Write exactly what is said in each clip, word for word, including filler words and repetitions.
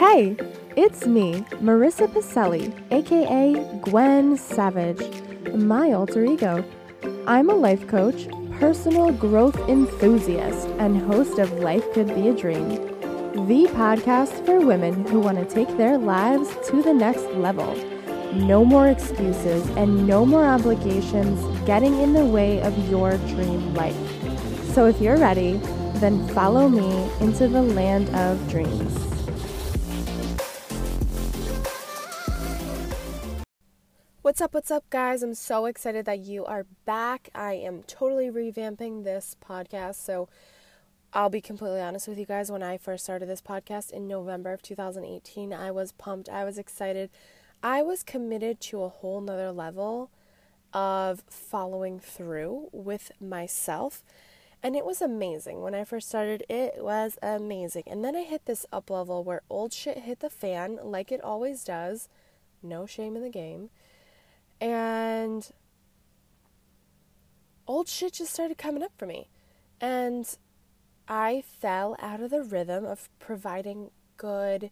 Hey, it's me, Marissa Pacelli, aka Gwen Savage, my alter ego. I'm a life coach, personal growth enthusiast, and host of Life Could Be a Dream, the podcast for women who want to take their lives to the next level. No more excuses and no more obligations getting in the way of your dream life. So if you're ready, then follow me into the land of dreams. What's up, what's up, guys? I'm so excited that you are back. I am totally revamping this podcast, so I'll be completely honest with you guys. When I first started this podcast in November of two thousand eighteen, I was pumped. I was excited. I was committed to a whole nother level of following through with myself, and it was amazing. When I first started, it was amazing. And then I hit this up level where old shit hit the fan, like it always does. No shame in the game. And old shit just started coming up for me. And I fell out of the rhythm of providing good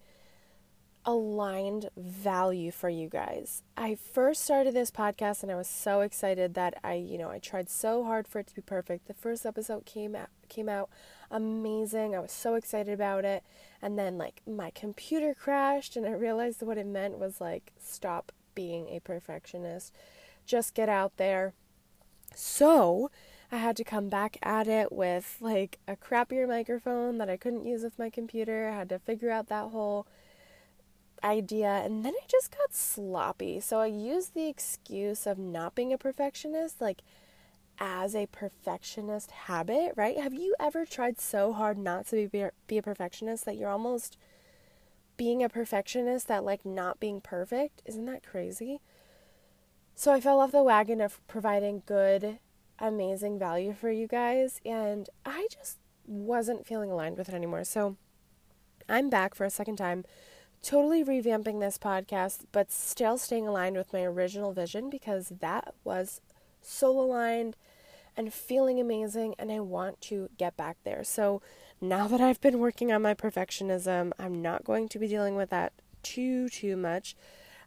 aligned value for you guys. I first started this podcast and I was so excited that I, you know, I tried so hard for it to be perfect. The first episode came out, came out amazing. I was so excited about it. And then like my computer crashed and I realized what it meant was like, stop being a perfectionist. Just get out there. So I had to come back at it with like a crappier microphone that I couldn't use with my computer. I had to figure out that whole idea, and then I just got sloppy. So I used the excuse of not being a perfectionist, like as a perfectionist habit, right? Have you ever tried so hard not to be, be a perfectionist that you're almost being a perfectionist that like not being perfect? Isn't that crazy? So I fell off the wagon of providing good, amazing value for you guys, and I just wasn't feeling aligned with it anymore. So I'm back for a second time. Totally revamping this podcast, but still staying aligned with my original vision because that was so aligned and feeling amazing, and I want to get back there. So now that I've been working on my perfectionism, I'm not going to be dealing with that too, too much.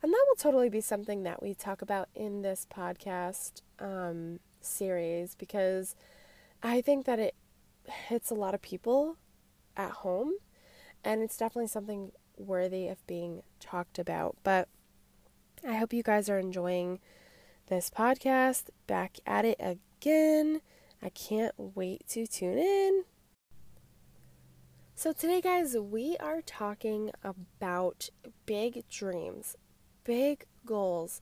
And that will totally be something that we talk about in this podcast um, series because I think that it hits a lot of people at home, and it's definitely something worthy of being talked about. But I hope you guys are enjoying this podcast. Back at it again. I can't wait to tune in. So today, guys, we are talking about big dreams, big goals,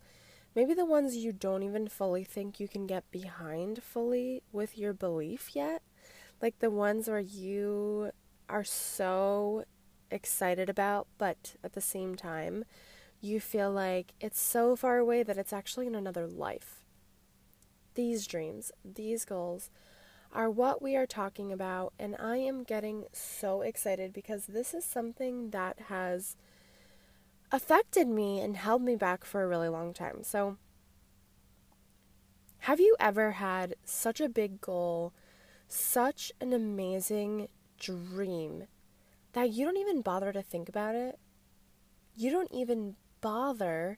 maybe the ones you don't even fully think you can get behind fully with your belief yet, like the ones where you are so excited about, but at the same time you feel like it's so far away that it's actually in another life. These dreams, these goals are what we are talking about, and I am getting so excited because this is something that has affected me and held me back for a really long time. So have you ever had such a big goal, such an amazing dream that you don't even bother to think about it? You don't even bother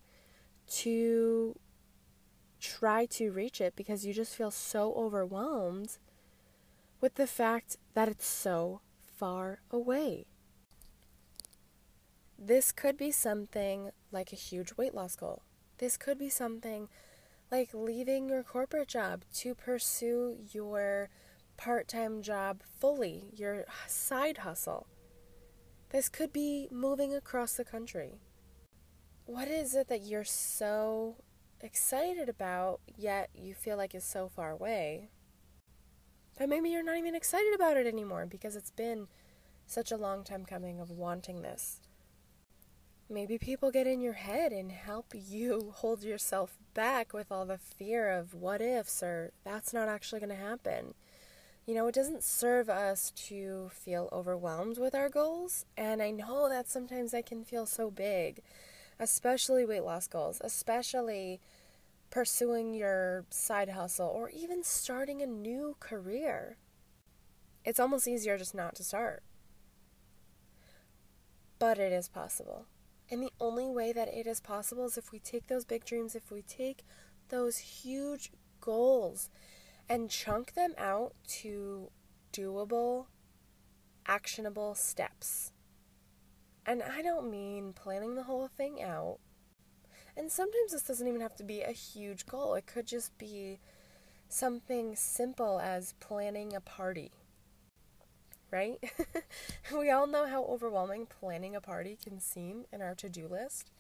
to try to reach it because you just feel so overwhelmed with the fact that it's so far away. This could be something like a huge weight loss goal. This could be something like leaving your corporate job to pursue your part-time job fully, your side hustle. This could be moving across the country. What is it that you're so excited about, yet you feel like is so far away? But maybe you're not even excited about it anymore because it's been such a long time coming of wanting this. Maybe people get in your head and help you hold yourself back with all the fear of what ifs or that's not actually going to happen. You know, it doesn't serve us to feel overwhelmed with our goals, and I know that sometimes I can feel so big, especially weight loss goals, especially pursuing your side hustle, or even starting a new career. It's almost easier just not to start. But it is possible. And the only way that it is possible is if we take those big dreams, if we take those huge goals and chunk them out to doable, actionable steps. And I don't mean planning the whole thing out. And sometimes this doesn't even have to be a huge goal. It could just be something simple as planning a party, right? We all know how overwhelming planning a party can seem in our to-do list.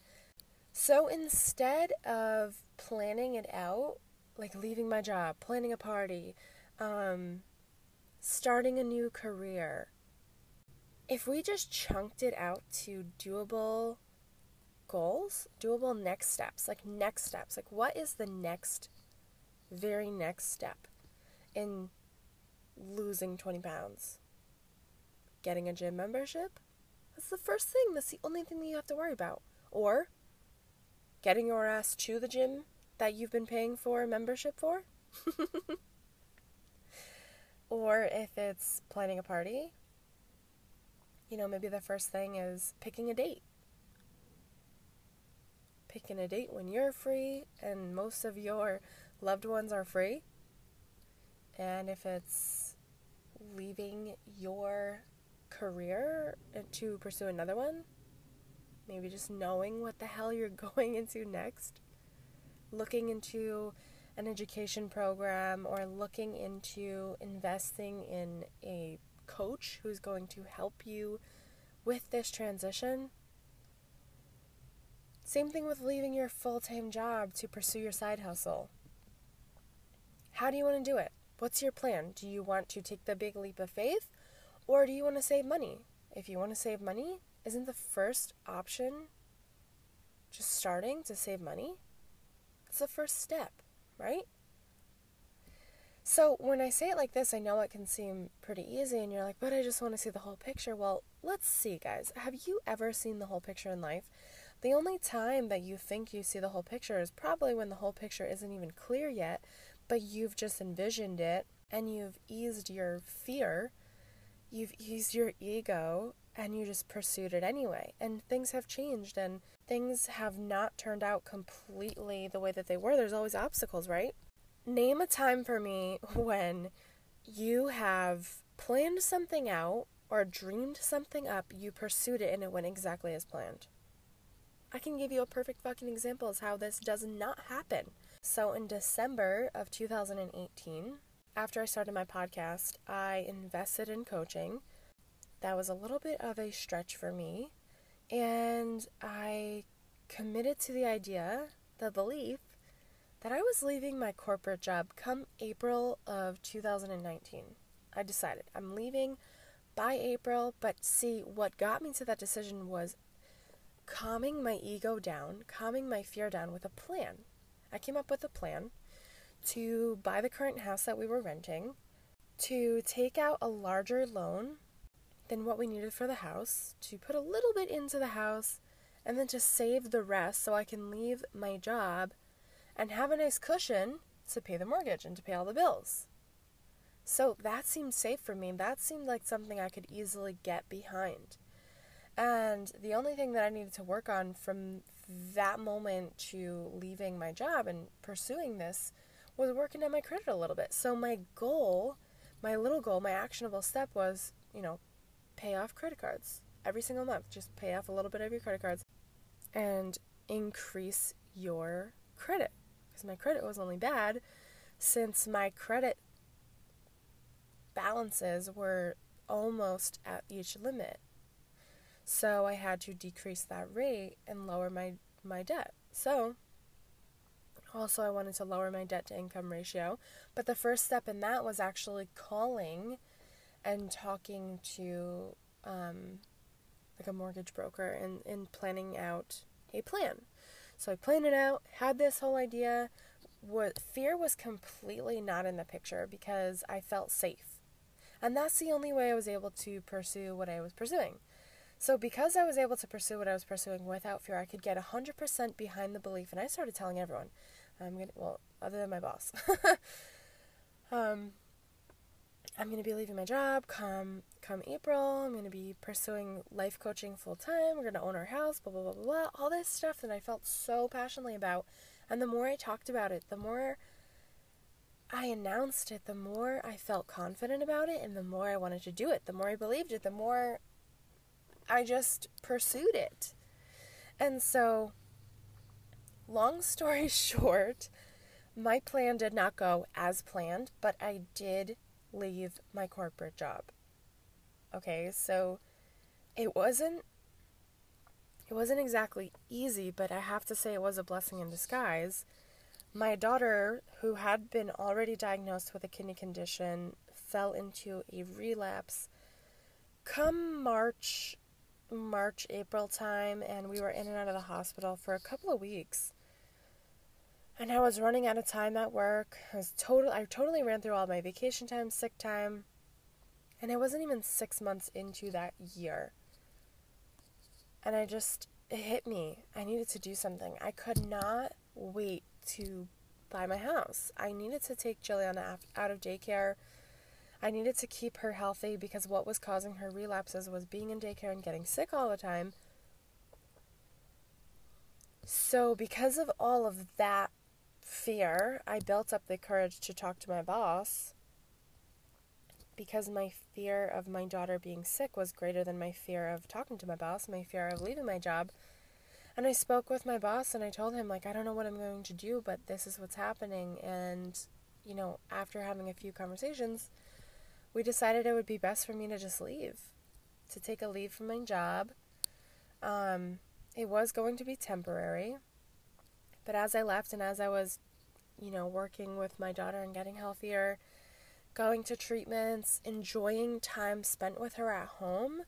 So instead of planning it out, like leaving my job, planning a party, um, starting a new career, if we just chunked it out to doable goals, doable next steps, like next steps, like what is the next, very next step in losing twenty pounds? Getting a gym membership? That's the first thing. That's the only thing that you have to worry about. Or getting your ass to the gym that you've been paying for a membership for. Or if it's planning a party, you know, maybe the first thing is picking a date. Picking a date when you're free and most of your loved ones are free. And if it's leaving your career to pursue another one, maybe just knowing what the hell you're going into next, looking into an education program or looking into investing in a coach who's going to help you with this transition. Same thing with leaving your full-time job to pursue your side hustle. How do you want to do it? What's your plan? Do you want to take the big leap of faith or do you want to save money? If you want to save money, isn't the first option just starting to save money? It's the first step, right? So when I say it like this, I know it can seem pretty easy and you're like, but I just want to see the whole picture. Well, let's see, guys. Have you ever seen the whole picture in life? The only time that you think you see the whole picture is probably when the whole picture isn't even clear yet, but you've just envisioned it and you've eased your fear, you've eased your ego, and you just pursued it anyway. And things have changed and things have not turned out completely the way that they were. There's always obstacles, right? Name a time for me when you have planned something out or dreamed something up, you pursued it, and it went exactly as planned. I can give you a perfect fucking example of how this does not happen. So in December of two thousand eighteen, after I started my podcast, I invested in coaching. That was a little bit of a stretch for me. And I committed to the idea, the belief, that I was leaving my corporate job come April of two thousand nineteen. I decided I'm leaving by April, but see, what got me to that decision was calming my ego down, calming my fear down with a plan. I came up with a plan to buy the current house that we were renting, to take out a larger loan than what we needed for the house, to put a little bit into the house, and then to save the rest so I can leave my job and have a nice cushion to pay the mortgage and to pay all the bills. So that seemed safe for me. That seemed like something I could easily get behind. And the only thing that I needed to work on from that moment to leaving my job and pursuing this was working on my credit a little bit. So my goal, my little goal, my actionable step was, you know, pay off credit cards every single month. Just pay off a little bit of your credit cards and increase your credit. Because my credit was only bad since my credit balances were almost at each limit. So I had to decrease that rate and lower my, my debt. So also I wanted to lower my debt to income ratio. But the first step in that was actually calling and talking to um, like a mortgage broker and, and planning out a plan. So I planned it out, had this whole idea. What, fear was completely not in the picture because I felt safe. And that's the only way I was able to pursue what I was pursuing. So because I was able to pursue what I was pursuing without fear, I could get one hundred percent behind the belief. And I started telling everyone, I'm gonna, well, other than my boss, um, I'm going to be leaving my job come come April, I'm going to be pursuing life coaching full-time, we're going to own our house, blah, blah, blah, blah, blah, all this stuff that I felt so passionately about. And the more I talked about it, the more I announced it, the more I felt confident about it, and the more I wanted to do it, the more I believed it, the more I just pursued it. And so, long story short, my plan did not go as planned, but I did leave my corporate job. Okay, so it wasn't it wasn't exactly easy, but I have to say it was a blessing in disguise. My daughter, who had been already diagnosed with a kidney condition, fell into a relapse come March, March, April time, and we were in and out of the hospital for a couple of weeks. And I was running out of time at work. I was total, I totally ran through all my vacation time, sick time, and I wasn't even six months into that year. And I just, it hit me. I needed to do something. I could not wait to buy my house. I needed to take Jillian out of daycare. I needed to keep her healthy because what was causing her relapses was being in daycare and getting sick all the time. So because of all of that fear, I built up the courage to talk to my boss because my fear of my daughter being sick was greater than my fear of talking to my boss, my fear of leaving my job. And I spoke with my boss and I told him, like, I don't know what I'm going to do, but this is what's happening. And, you know, after having a few conversations, we decided it would be best for me to just leave, to take a leave from my job. Um, it was going to be temporary, but as I left and as I was, you know, working with my daughter and getting healthier, going to treatments, enjoying time spent with her at home,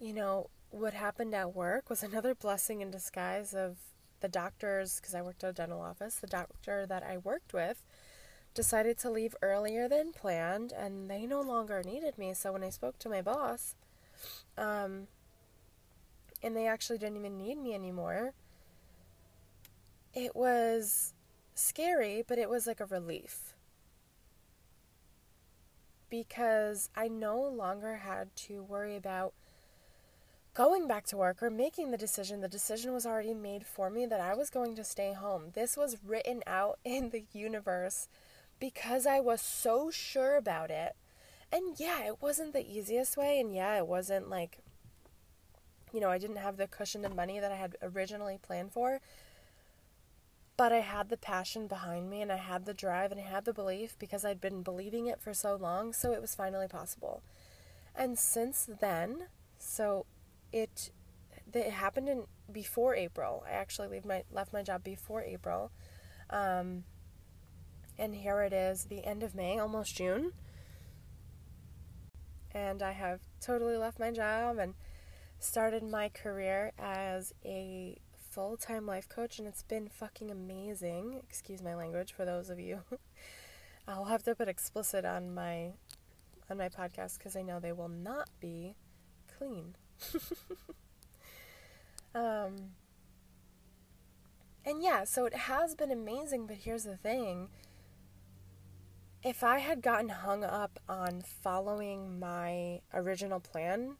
you know, what happened at work was another blessing in disguise of the doctors, because I worked at a dental office, the doctor that I worked with decided to leave earlier than planned, and they no longer needed me. So when I spoke to my boss, um, and they actually didn't even need me anymore, it was scary, but it was like a relief. Because I no longer had to worry about going back to work or making the decision. The decision was already made for me that I was going to stay home. This was written out in the universe because I was so sure about it. And yeah, it wasn't the easiest way. And yeah, it wasn't like, you know, I didn't have the cushion of money that I had originally planned for. But I had the passion behind me and I had the drive and I had the belief because I'd been believing it for so long. So it was finally possible. And since then, so... It, it happened in before April. I actually leave my, left my job before April. Um, and here it is, the end of May, almost June. And I have totally left my job and started my career as a full-time life coach. And it's been fucking amazing. Excuse my language for those of you. I'll have to put explicit on my, on my podcast because I know they will not be clean. um, and yeah, so it has been amazing, but here's the thing. If I had gotten hung up on following my original plan,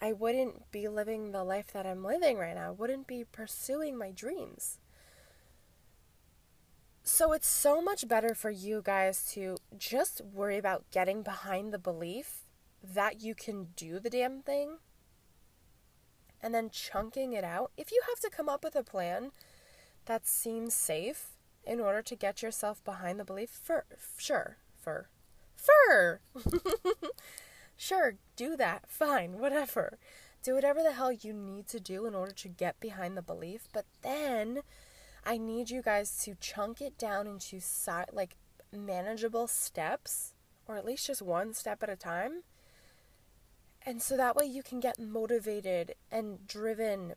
I wouldn't be living the life that I'm living right now. I wouldn't be pursuing my dreams. So it's so much better for you guys to just worry about getting behind the belief that you can do the damn thing. And then chunking it out. If you have to come up with a plan that seems safe in order to get yourself behind the belief, for sure, for, for, sure, do that, fine, whatever. Do whatever the hell you need to do in order to get behind the belief. But then I need you guys to chunk it down into si- like manageable steps, or at least just one step at a time. And so that way you can get motivated and driven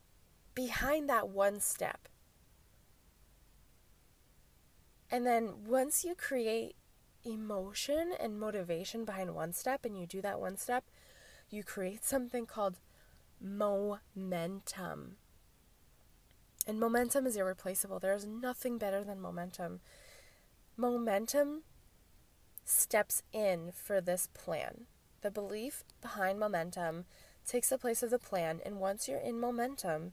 behind that one step. And then once you create emotion and motivation behind one step and you do that one step, you create something called momentum. And momentum is irreplaceable. There's nothing better than momentum. Momentum steps in for this plan. The belief behind momentum takes the place of the plan, and once you're in momentum,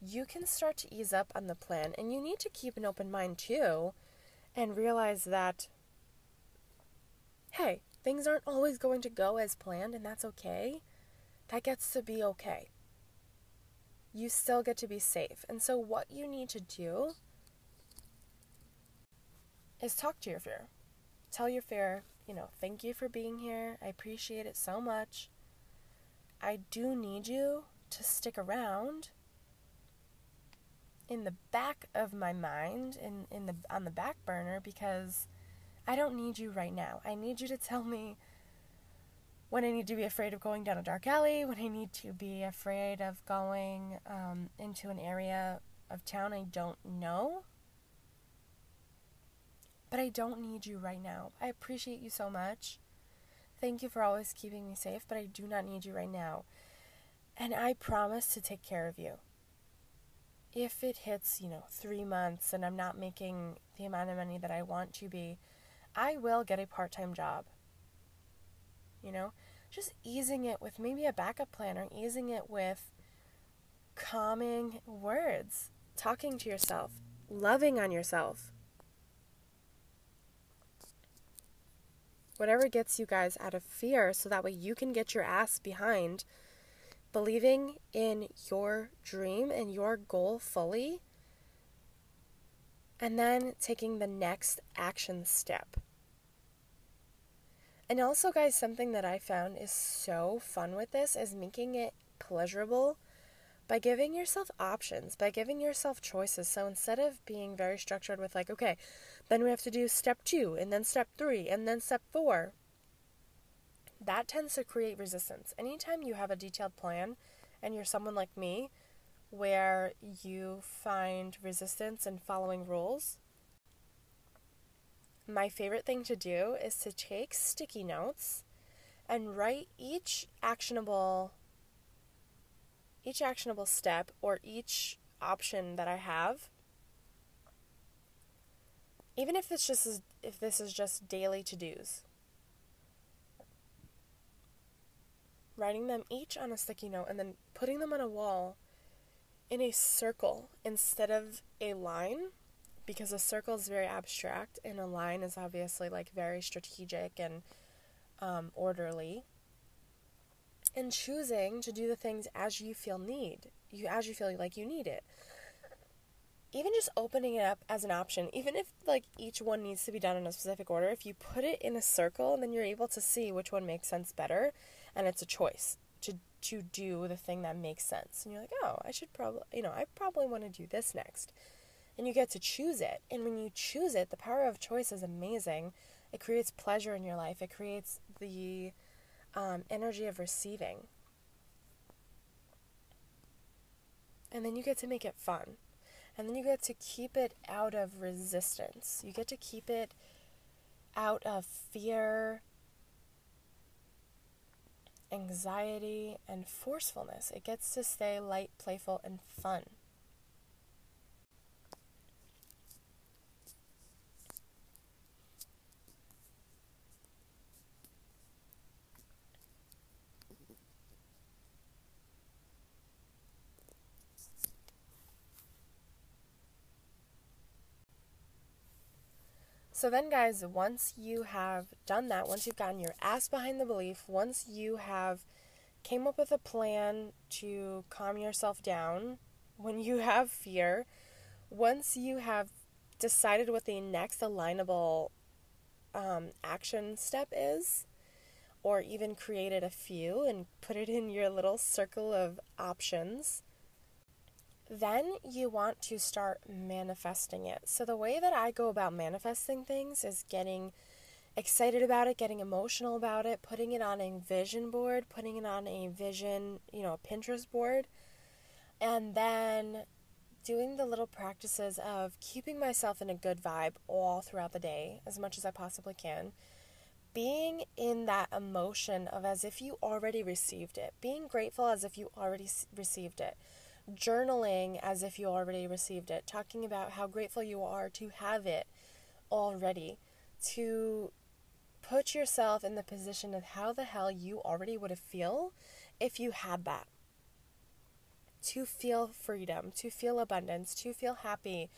you can start to ease up on the plan. And you need to keep an open mind too and realize that, hey, things aren't always going to go as planned, and that's okay. That gets to be okay. You still get to be safe. And so what you need to do is talk to your fear. Tell your fear, you know, thank you for being here. I appreciate it so much. I do need you to stick around. In the back of my mind, in, in the on the back burner, because I don't need you right now. I need you to tell me when I need to be afraid of going down a dark alley, when I need to be afraid of going um, into an area of town I don't know. But I don't need you right now. I appreciate you so much. Thank you for always keeping me safe, but I do not need you right now. And I promise to take care of you. If it hits, you know, three months and I'm not making the amount of money that I want to be, I will get a part-time job. You know, just easing it with maybe a backup plan, or easing it with calming words, talking to yourself, loving on yourself. Whatever gets you guys out of fear, so that way you can get your ass behind believing in your dream and your goal fully, and then taking the next action step. And also, guys, something that I found is so fun with this is making it pleasurable by giving yourself options, by giving yourself choices. So instead of being very structured with like, okay, then we have to do step two, and then step three, and then step four, that tends to create resistance. Anytime you have a detailed plan and you're someone like me where you find resistance in following rules, my favorite thing to do is to take sticky notes and write each actionable each actionable step or each option that I have. Even if it's just if this is just daily to-dos. Writing them each on a sticky note and then putting them on a wall in a circle instead of a line, because a circle is very abstract and a line is obviously like very strategic and um, orderly. And choosing to do the things as you feel need, you as you feel like you need it. Even just opening it up as an option, even if like each one needs to be done in a specific order, if you put it in a circle, then you're able to see which one makes sense better, and it's a choice to to do the thing that makes sense. And you're like, oh, I should probably, you know, I probably want to do this next. And you get to choose it. And when you choose it, the power of choice is amazing. It creates pleasure in your life. It creates the um, energy of receiving. And then you get to make it fun. And then you get to keep it out of resistance. You get to keep it out of fear, anxiety, and forcefulness. It gets to stay light, playful, and fun. So then, guys, once you have done that, once you've gotten your ass behind the belief, once you have came up with a plan to calm yourself down when you have fear, once you have decided what the next alignable um, action step is, or even created a few and put it in your little circle of options, then you want to start manifesting it. So the way that I go about manifesting things is getting excited about it, getting emotional about it, putting it on a vision board, putting it on a vision, you know, a Pinterest board, and then doing the little practices of keeping myself in a good vibe all throughout the day as much as I possibly can, being in that emotion of as if you already received it, being grateful as if you already received it, journaling as if you already received it, talking about how grateful you are to have it already, to put yourself in the position of how the hell you already would feel if you had that. To feel freedom, to feel abundance, to feel happy,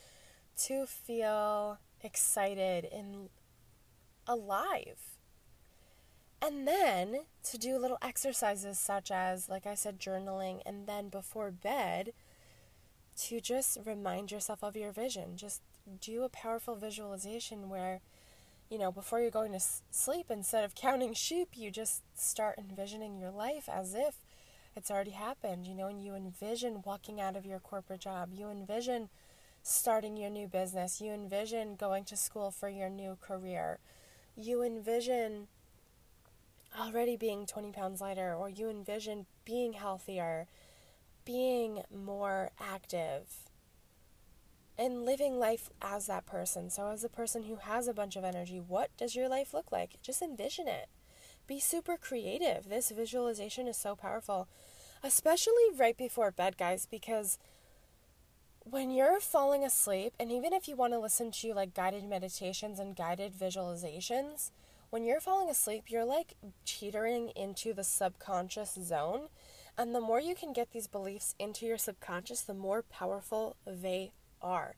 to feel excited and alive. And then to do little exercises such as, like I said, journaling, and then before bed to just remind yourself of your vision. Just do a powerful visualization where, you know, before you're going to sleep, instead of counting sheep, you just start envisioning your life as if it's already happened, you know, and you envision walking out of your corporate job. You envision starting your new business. You envision going to school for your new career. You envision already being twenty pounds lighter, or you envision being healthier, being more active, and living life as that person. So as a person who has a bunch of energy, what does your life look like? Just envision it. Be super creative. This visualization is so powerful, especially right before bed, guys, because when you're falling asleep, and even if you want to listen to like guided meditations and guided visualizations, when you're falling asleep, you're like teetering into the subconscious zone. And the more you can get these beliefs into your subconscious, the more powerful they are.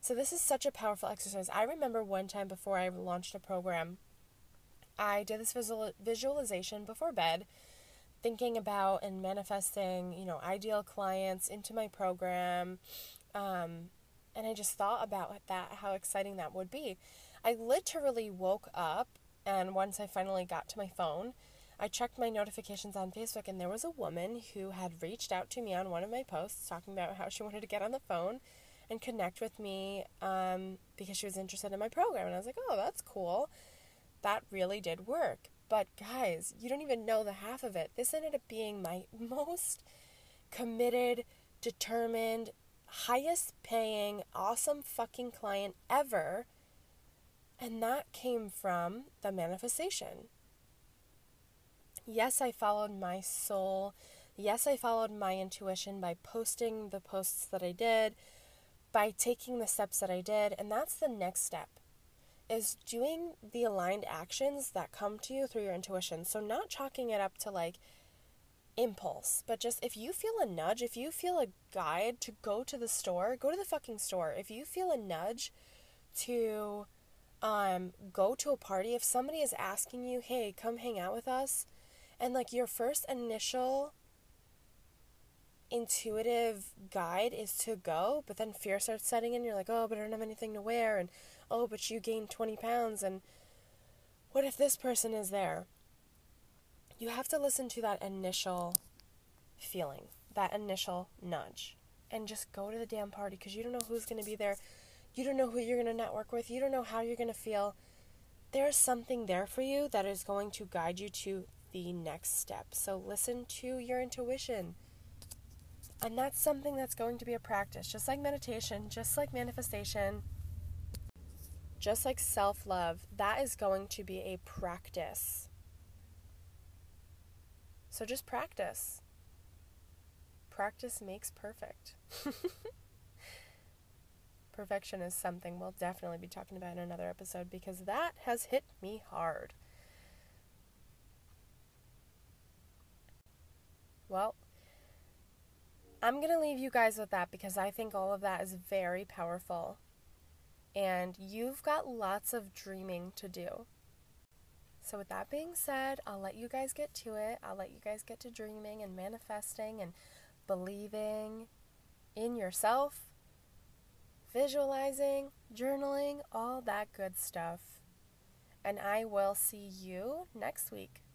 So this is such a powerful exercise. I remember one time before I launched a program, I did this visual- visualization before bed, thinking about and manifesting, you know, ideal clients into my program. Um, and I just thought about that, how exciting that would be. I literally woke up, and once I finally got to my phone, I checked my notifications on Facebook, and there was a woman who had reached out to me on one of my posts talking about how she wanted to get on the phone and connect with me um, because she was interested in my program. And I was like, oh, that's cool. That really did work. But guys, you don't even know the half of it. This ended up being my most committed, determined, highest paying, awesome fucking client ever. And that came from the manifestation. Yes, I followed my soul. Yes, I followed my intuition by posting the posts that I did, by taking the steps that I did. And that's the next step, is doing the aligned actions that come to you through your intuition. So not chalking it up to like impulse, but just if you feel a nudge, if you feel a guide to go to the store, go to the fucking store. If you feel a nudge to Um, go to a party, if somebody is asking you, hey, come hang out with us, and like your first initial intuitive guide is to go, but then fear starts setting in, you're like, oh, but I don't have anything to wear, and oh, but you gained twenty pounds, and what if this person is there? You have to listen to that initial feeling, that initial nudge, and just go to the damn party, because you don't know who's going to be there. You don't know who you're going to network with. You don't know how you're going to feel. There's something there for you that is going to guide you to the next step. So listen to your intuition. And that's something that's going to be a practice. Just like meditation, just like manifestation, just like self-love, that is going to be a practice. So just practice. Practice makes perfect. Perfection is something we'll definitely be talking about in another episode, because that has hit me hard. Well, I'm going to leave you guys with that, because I think all of that is very powerful. And you've got lots of dreaming to do. So with that being said, I'll let you guys get to it. I'll let you guys get to dreaming and manifesting and believing in yourself, visualizing, journaling, all that good stuff. And I will see you next week.